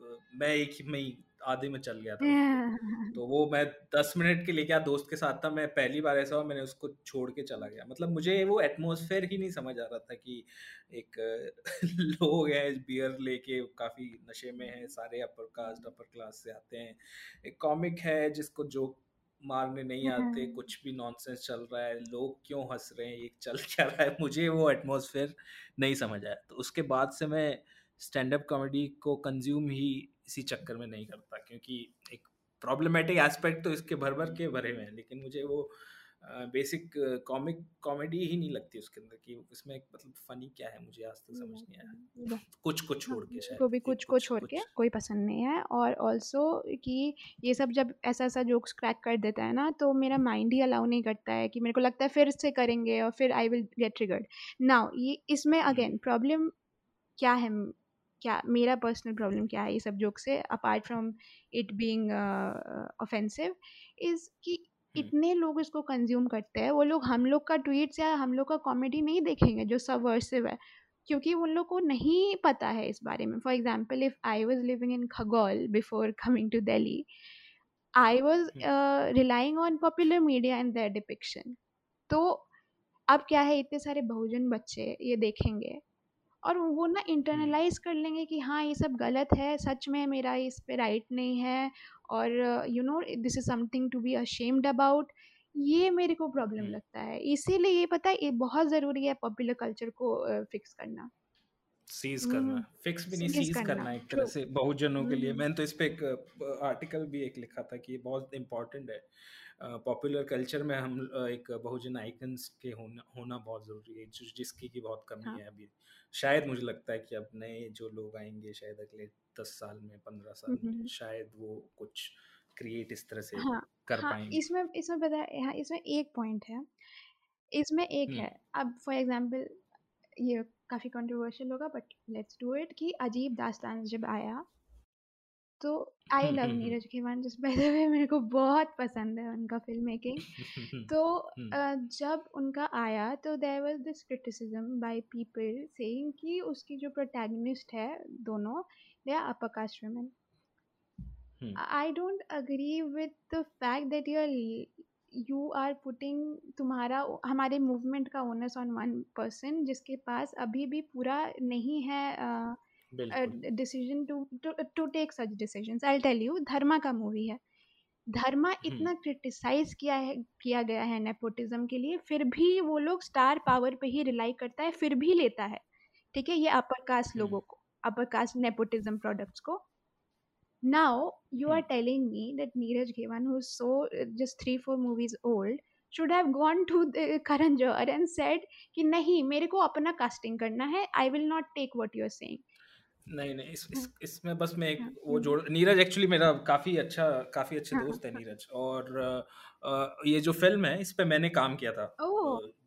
मैं एक ही में ही आधे में चल गया था। yeah. तो वो मैं दस मिनट के लिए क्या दोस्त के साथ था, मैं पहली बार ऐसा हुआ मैंने उसको छोड़ के चला गया, मतलब मुझे वो एटमॉस्फेयर ही नहीं समझ आ रहा था कि एक लोग है बियर लेके काफ़ी नशे में है, सारे अपर कास्ट अपर क्लास से आते हैं, एक कॉमिक है जिसको जोक मारने नहीं आते, कुछ भी नॉनसेंस चल रहा है, लोग क्यों हंस रहे हैं, ये चल क्या रहा है, मुझे वो एटमॉस्फेयर नहीं समझ आया। तो उसके बाद से मैं स्टैंड अप कॉमेडी को कंज्यूम ही इसी चक्कर में नहीं करता, क्योंकि एक प्रॉब्लमेटिक एस्पेक्ट तो इसके भर भर के भरे हुए हैं, लेकिन मुझे वो बेसिक कॉमिक कॉमेडी ही नहीं लगती उसके अंदर कि इसमें मतलब फनी क्या है, मुझे आज तक समझ नहीं आया, कुछ कुछ छोड़ के शायद को भी कुछ को छोड़ के कोई पसंद नहीं है। और ऑल्सो कि ये सब जब ऐसा ऐसा जोक्स क्रैक कर देता है ना, तो मेरा माइंड ही अलाउ नहीं करता है, कि मेरे को लगता है फिर से करेंगे और फिर I will get triggered now. ये इसमें अगेन प्रॉब्लम क्या है, क्या मेरा पर्सनल प्रॉब्लम क्या है ये सब जोक से, apart from it being offensive, is कि इतने लोग इसको कंज्यूम करते हैं, वो लोग हम लोग का ट्वीट्स या हम लोग का कॉमेडी नहीं देखेंगे जो सबवर्सिव है, क्योंकि उन लोग को नहीं पता है इस बारे में। For example, if I was living in Khagaul before coming to Delhi, I was relying on popular media and their depiction. तो अब क्या है, इतने सारे बहुजन बच्चे ये देखेंगे और वो ना इंटरनलाइज कर लेंगे कि हाँ ये सब गलत है, सच में मेरा इस पे राइट नहीं है, और you know this is something to be ashamed about. ये मेरे को प्रॉब्लम लगता है, इसीलिए ये पता है ये बहुत ज़रूरी है पॉपुलर कल्चर को फिक्स करना, सीज करना, फिक्स भी नहीं सीज करना एक तरह से बहुजनों के लिए। मैंने तो इस पर एक आर्टिकल भी एक लिखा था कि ये बहुत इम्पॉर्टेंट है पॉपुलर uh, कल्चर में, हम uh, एक बहुजन आइकन्स के होना होना बहुत ज़रूरी है, जिसकी की बहुत कमी हाँ. है अभी। शायद मुझे लगता है कि अब नए जो लोग आएंगे शायद अगले दस साल में पंद्रह साल में शायद वो कुछ क्रिएट इस तरह से हाँ, कर हाँ, पाएंगे। इसमें इसमें पता है हाँ, इसमें एक पॉइंट है, इसमें एक है, अब फॉर एग्जांपल ये काफ़ी कंट्रोवर्शियल होगा बट लेट्स डू इट, कि अजीब दास्तान जब आया तो आई लव नीरज घवान, जिस बाय द वे मेरे को बहुत पसंद है उनका फिल्म मेकिंग, तो जब उनका आया तो there was this criticism by people saying कि उसकी जो प्रोटैगनिस्ट है दोनों they are upper caste women. I don't agree with the fact that you are you are putting तुम्हारा हमारे मूवमेंट का ओनर्स ऑन वन पर्सन जिसके पास अभी भी पूरा नहीं है uh, decision to to take such decisions. I will tell you, Dharma का मूवी है, धर्मा इतना क्रिटिसाइज किया है किया गया है नेपोटिज्म के लिए, फिर भी वो लोग स्टार पावर पे ही रिलाई करता है, फिर भी लेता है, ठीक है, ये अपर कास्ट लोगों को, अपर कास्ट नेपोटिज्म प्रोडक्ट्स को। Now you are telling me that Neeraj Ghaywan who is so just three four movies old should have gone to Karan Johar and said कि नहीं मेरे को अपना कास्टिंग करना है, I will not take what you are saying। नहीं नहीं इस, इस, इसमें बस मैं एक वो जोड़, नीरज एक्चुअली मेरा काफ़ी अच्छा काफ़ी अच्छे दोस्त है नीरज, और आ, ये जो फिल्म है इस पे मैंने काम किया था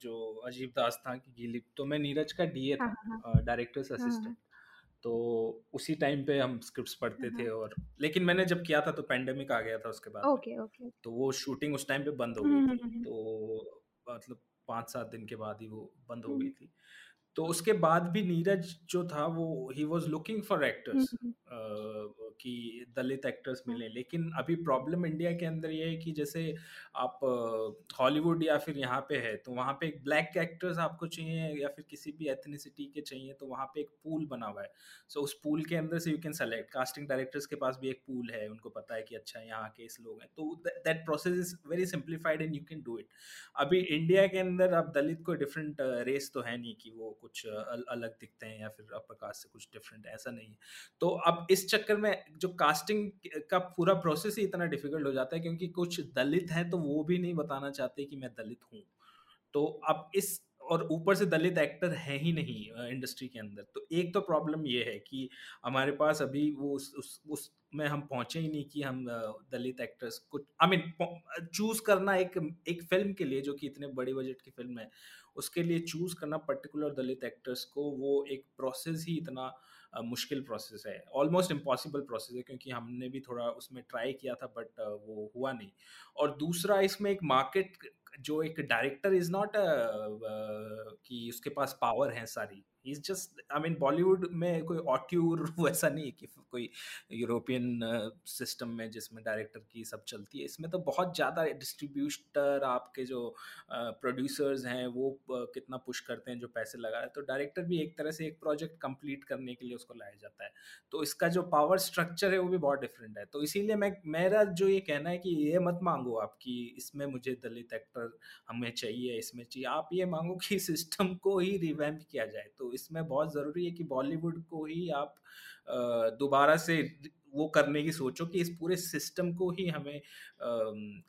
जो अजीब दास्तां की गिली, तो मैं नीरज का डीए था, डायरेक्टर्स असिस्टेंट, तो उसी टाइम पे हम स्क्रिप्ट्स पढ़ते थे। और लेकिन मैंने जब किया था तो पैंडेमिक आ गया था उसके बाद okay, okay. तो वो शूटिंग उस टाइम पे बंद हो गई थी, तो मतलब पाँच सात दिन के बाद ही वो बंद हो गई थी। तो उसके बाद भी नीरज जो था वो ही वॉज लुकिंग फॉर एक्टर्स कि दलित एक्टर्स मिले, लेकिन अभी प्रॉब्लम इंडिया के अंदर ये है कि जैसे आप हॉलीवुड या फिर यहाँ पे है तो वहाँ पे एक ब्लैक एक्टर्स आपको चाहिए या फिर किसी भी एथनिसिटी के चाहिए, तो वहाँ पे एक पूल बना हुआ है, सो so, उस पूल के अंदर से you can select. Casting directors के पास भी एक पूल है, उनको पता है कि अच्छा यहाँ के इस लोग हैं, तो that process is very simplified and you can do it. अभी इंडिया के अंदर आप दलित को डिफरेंट रेस तो है नहीं कि वो कुछ अलग दिखते हैं या फिर अपर कास्ट से कुछ डिफरेंट, ऐसा नहीं है। तो अब इस चक्कर में जो कास्टिंग का पूरा प्रोसेस ही इतना डिफिकल्ट हो जाता है, क्योंकि कुछ दलित हैं तो वो भी नहीं बताना चाहते कि मैं दलित हूँ, तो अब इस और ऊपर से दलित एक्टर है ही नहीं इंडस्ट्री के अंदर, तो एक तो प्रॉब्लम ये है कि हमारे पास अभी वो उस उस, उस में हम पहुँचे ही नहीं कि हम दलित एक्टर्स कुछ आई मीन चूज़ करना एक एक फिल्म के लिए जो कि इतने बड़े बजट की फिल्म है, उसके लिए चूज़ करना पर्टिकुलर दलित एक्टर्स को, वो एक प्रोसेस ही इतना मुश्किल प्रोसेस है, ऑलमोस्ट इम्पॉसिबल प्रोसेस है, क्योंकि हमने भी थोड़ा उसमें ट्राई किया था बट वो हुआ नहीं। और दूसरा इसमें एक मार्केट, जो एक डायरेक्टर इज नॉट कि उसके पास पावर है सारी, is just I mean Bollywood में कोई ऑट्यूर वैसा नहीं है कि कोई यूरोपियन सिस्टम में जिसमें डायरेक्टर की सब चलती है, इसमें तो बहुत ज़्यादा डिस्ट्रीब्यूटर आपके जो प्रोड्यूसर्स हैं वो कितना पुश करते हैं, जो पैसे लगा रहे हैं, तो डायरेक्टर भी एक तरह से एक प्रोजेक्ट कंप्लीट करने के लिए उसको लाया जाता है, तो इसका जो पावर स्ट्रक्चर है वो भी बहुत डिफरेंट है। तो इसीलिए मैं मेरा जो ये कहना है कि ये मत मांगो आपकी इसमें मुझे दलित एक्टर हमें चाहिए, इसमें चाहिए, आप ये मांगो कि सिस्टम को ही रिवैम्प किया जाए। तो इसमें बहुत ज़रूरी है कि बॉलीवुड को ही आप दोबारा से वो करने की सोचो कि इस पूरे सिस्टम को ही हमें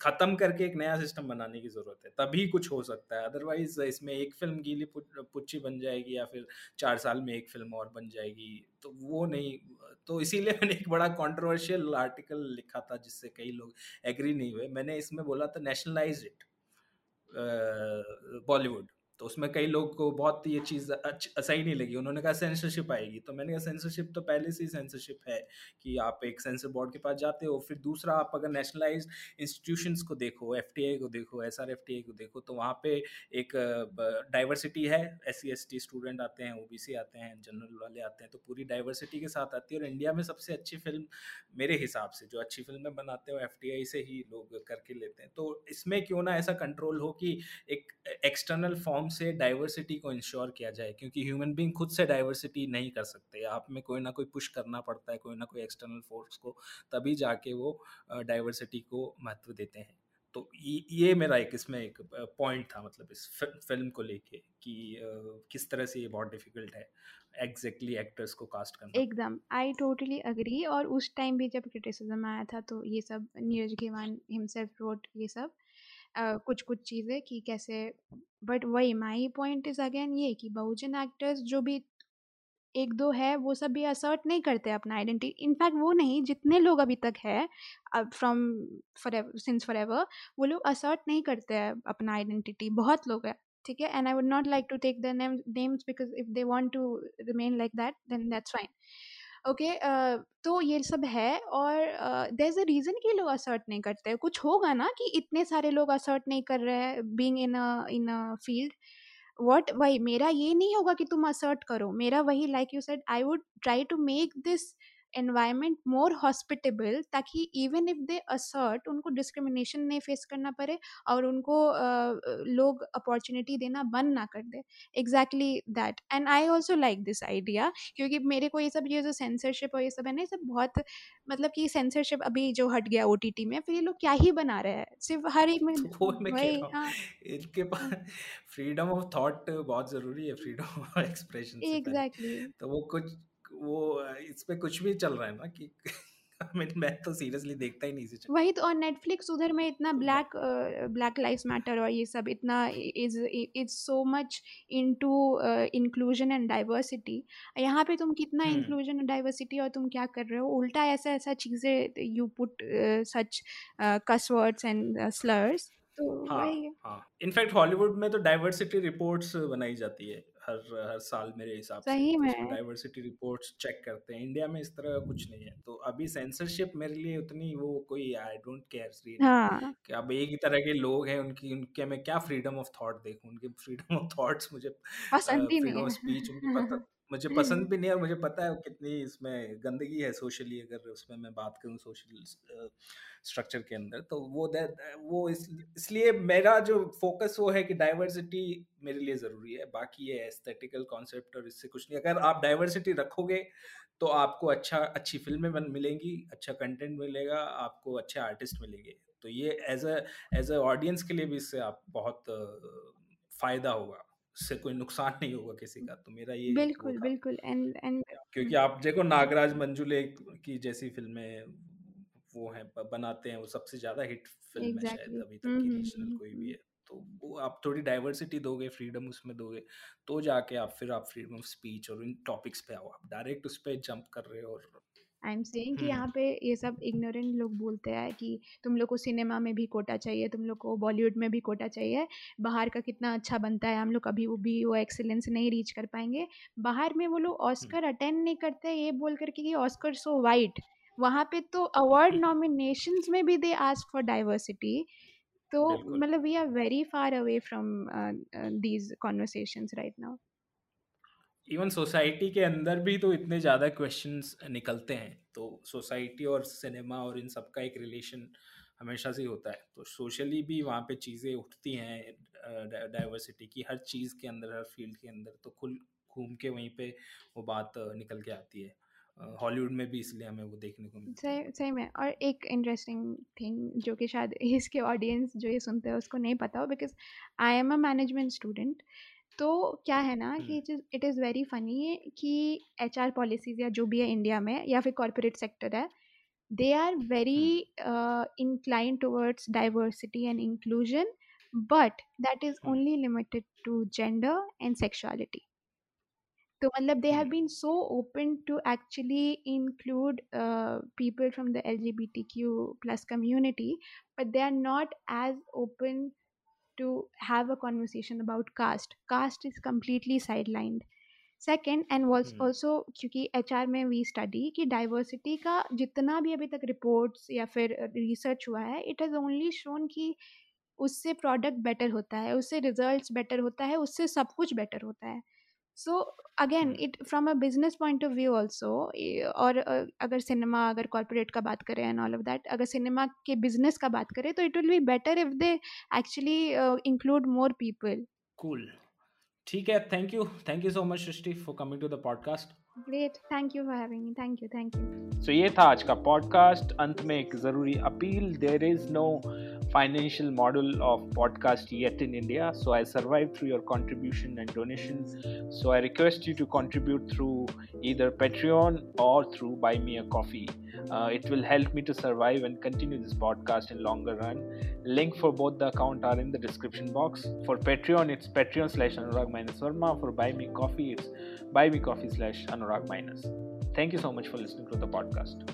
ख़त्म करके एक नया सिस्टम बनाने की ज़रूरत है, तभी कुछ हो सकता है। अदरवाइज इसमें एक फिल्म गीली पुच्ची बन जाएगी या फिर चार साल में एक फिल्म और बन जाएगी, तो वो नहीं। तो इसीलिए मैंने एक बड़ा कॉन्ट्रोवर्शियल आर्टिकल लिखा था जिससे कई लोग एग्री नहीं हुए। मैंने इसमें बोला था नेशनलाइज इट बॉलीवुड, तो उसमें कई लोग को बहुत ये चीज़ सही नहीं लगी, उन्होंने कहा सेंसरशिप आएगी। तो मैंने कहा सेंसरशिप तो पहले से ही सेंसरशिप है कि आप एक सेंसर बोर्ड के पास जाते हो। फिर दूसरा, आप अगर नेशनलाइज्ड इंस्टीट्यूशंस को देखो, एफटीए को देखो, एसआरएफटीए को देखो, तो वहाँ पे एक डाइवर्सिटी है, एससी एसटी स्टूडेंट आते हैं, ओबीसी आते हैं, जनरल वाले आते हैं, तो पूरी डाइवर्सिटी के साथ आती है। और इंडिया में सबसे अच्छी फिल्म मेरे हिसाब से जो अच्छी फिल्में बनाते हो एफटीआई से ही लोग करके लेते हैं। तो इसमें क्यों ना ऐसा कंट्रोल हो कि एक एक्सटर्नल फॉर्म से डाइवर्सिटी को इंश्योर किया जाए, क्योंकि ह्यूमन बीइंग खुद से डाइवर्सिटी नहीं कर सकते, आप में कोई ना कोई पुश करना पड़ता है, कोई ना कोई एक्सटर्नल फोर्स को, तभी जाके वो डाइवर्सिटी को महत्व देते हैं। तो ये मेरा एक इसमें एक पॉइंट था, मतलब इस फिल्म को लेके कि किस तरह से ये बहुत डिफिकल्ट है एग्जैक्टली एक्टर्स को कास्ट करना। एकदम, आई टोटली अग्री। और उस टाइम भी जब क्रिटिसिज्म आया था तो ये सब नीरज घेवान हिमसेल्फ रोट ये सब Uh, कुछ कुछ चीज़ें कि कैसे, बट वही माई पॉइंट इज़ अगेन ये कि बहुजन एक्टर्स जो भी एक दो है वो सब भी असर्ट नहीं करते अपना आइडेंटिटी। इनफैक्ट वो नहीं, जितने लोग अभी तक है अब फ्रॉम फॉरएवर सिंस फॉरएवर, वो लोग असर्ट नहीं करते हैं अपना आइडेंटिटी, बहुत लोग हैं, ठीक है। And I would not like to take the names because if they want to remain like that then that's fine, okay okay, uh, तो ये सब है। और देयर इज़ अ रीज़न कि लोग असर्ट नहीं करते हैं, कुछ होगा ना कि इतने सारे लोग असर्ट नहीं कर रहे हैं being in a in a field what. वही मेरा ये नहीं होगा कि तुम असर्ट करो, मेरा वही like you said I would try to make this environment more hospitable, ताकि इवन इफ दे असर्ट उनको डिस्क्रिमिनेशन नहीं फेस करना पड़े और उनको uh, लोग अपॉर्चुनिटी देना बंद ना कर दे। Exactly that, and I also like this idea, क्योंकि मेरे को ये सब ये जो सेंसरशिप और ये सब है ना, ये सब बहुत मतलब कि सेंसरशिप अभी जो हट गया ओटीटी में, फिर ये लोग क्या ही बना रहे हैं सिर्फ हर एक में, इनके पास फ्रीडम ऑफ थॉट बहुत ज़रूरी है, फ्रीडम ऑफ एक्सप्रेशन। एग्जैक्टली, तो वो कुछ वो इस पे कुछ भी चल रहा है ना कि मैं तो सीरियसली देखता ही नहीं इसे। वही तो, और नेटफ्लिक्स उधर में इतना ब्लैक ब्लैक लाइव्स मैटर और ये सब इतना is is so much into inclusion and diversity, यहाँ पे तुम कितना इंक्लूजन एंड डाइवर्सिटी और तुम क्या कर रहे हो, उल्टा ऐसा ऐसा चीज़ें you put such cuss words and slurs. तो हाँ हाँ इनफैक्ट हॉलीवुड में तो डाइवर्सिटी रिपोर्ट्स बनाई जाती है हर हर साल मेरे हिसाब से, डाइवर्सिटी रिपोर्ट्स चेक करते हैं। इंडिया में इस तरह का कुछ नहीं है, तो अभी सेंसरशिप मेरे लिए उतनी वो कोई आई डोंट केयर कि अब एक ही तरह के लोग हैं, उनकी उनके मैं क्या फ्रीडम ऑफ थॉट देखूं, उनके फ्रीडम ऑफ थॉट्स मुझे फ्रीडम ऑफ स्पीच उनकी पता मुझे पसंद भी नहीं है, और मुझे पता है कितनी इसमें गंदगी है सोशली, अगर उसमें मैं बात करूँ सोशल स्ट्रक्चर के अंदर, तो वो दैट वो इस, इसलिए मेरा जो फोकस वो है कि डाइवर्सिटी मेरे लिए ज़रूरी है, बाकी ये एस्थेटिकल कॉन्सेप्ट और इससे कुछ नहीं। अगर आप डाइवर्सिटी रखोगे तो आपको अच्छा अच्छी फिल्में मिलेंगी, अच्छा कंटेंट मिलेगा, आपको अच्छे आर्टिस्ट मिलेंगे, तो ये as a as a audience के लिए भी इससे आप बहुत फ़ायदा होगा, से कोई नुकसान नहीं होगा किसी का। तो मेरा ये बिल्कुल बिल्कुल एंड एंड क्योंकि आप देखो नागराज मंजुले की जैसी फिल्में वो हैं बनाते हैं, वो सबसे ज्यादा हिट फिल्म exactly. है शायद अभी तक की नेशनल कोई भी है, तो वो आप थोड़ी डाइवर्सिटी दोगे, फ्रीडम उसमें दोगे, तो जाके आप फिर आप फ्रीडम ऑफ स्पीच और इन टॉपिक्स पे आओ, आप डायरेक्ट उस पर जंप कर रहे हो और आई एम सेइंग कि यहाँ पे ये सब इग्नोरेंट लोग बोलते हैं कि तुम लोग को सिनेमा में भी कोटा चाहिए, तुम लोग को बॉलीवुड में भी कोटा चाहिए, बाहर का कितना अच्छा बनता है, हम लोग कभी वो भी वो एक्सेलेंस नहीं रीच कर पाएंगे। बाहर में वो लोग ऑस्कर अटेंड नहीं करते ये बोल करके कि ऑस्कर सो वाइट, वहाँ पे तो अवार्ड नॉमिनेशंस में भी दे आस्क फॉर डाइवर्सिटी। तो मतलब we are very far away from these conversations right now. Even society के अंदर भी तो इतने ज़्यादा क्वेश्चंस निकलते हैं, तो सोसाइटी और सिनेमा और इन सब का एक रिलेशन हमेशा से होता है, तो सोशली भी वहाँ पे चीज़ें उठती हैं डाइवर्सिटी की, हर चीज़ के अंदर, हर फील्ड के अंदर, तो खुल घूम के वहीं पे वो बात निकल के आती है। हॉलीवुड uh, में भी इसलिए हमें वो देखने को मिलता है। सही में। और एक इंटरेस्टिंग थिंग जो कि शायद इसके ऑडियंस जो ये सुनते हैं उसको नहीं पता हो, because I am a management student, तो क्या है ना कि इट इज़ वेरी फनी कि एच आर पॉलिसीज या जो भी है इंडिया में या फिर कॉरपोरेट सेक्टर है, they are very incline towards diversity and inclusion, but that is only limited to gender and sexuality. तो मतलब they have been so open to actually include people from the L G B T Q plus community, but they are not as open to have a conversation about caste. Caste is completely sidelined. Second, and was hmm. also क्योंकि H R में we study कि diversity का जितना भी अभी तक reports या फिर research हुआ है, it has only shown कि उससे product better होता है, उससे results better होता है, उससे सब कुछ better होता है। So again, hmm. it from a business point of view also, और अगर cinema, अगर corporate का बात करें and all of that, अगर cinema के business का बात करें तो it will be better if they actually uh, include more people. Cool. ठीक है, thank you, thank you so much Shristi for coming to the podcast. Great, thank you for having me, thank you, thank you. So ये था आज का podcast। अंत में एक ज़रूरी अपील, there is no financial model of podcast yet in India, so I survived through your contribution and donations, so I request you to contribute through either Patreon or through Buy Me a Coffee. Uh, it will help me to survive and continue this podcast in longer run. Link for both the accounts are in the description box. For Patreon, it's Patreon slash Anurag minus Verma. For Buy Me Coffee, it's Buy Me Coffee slash Anurag minus. Thank you so much for listening to the podcast.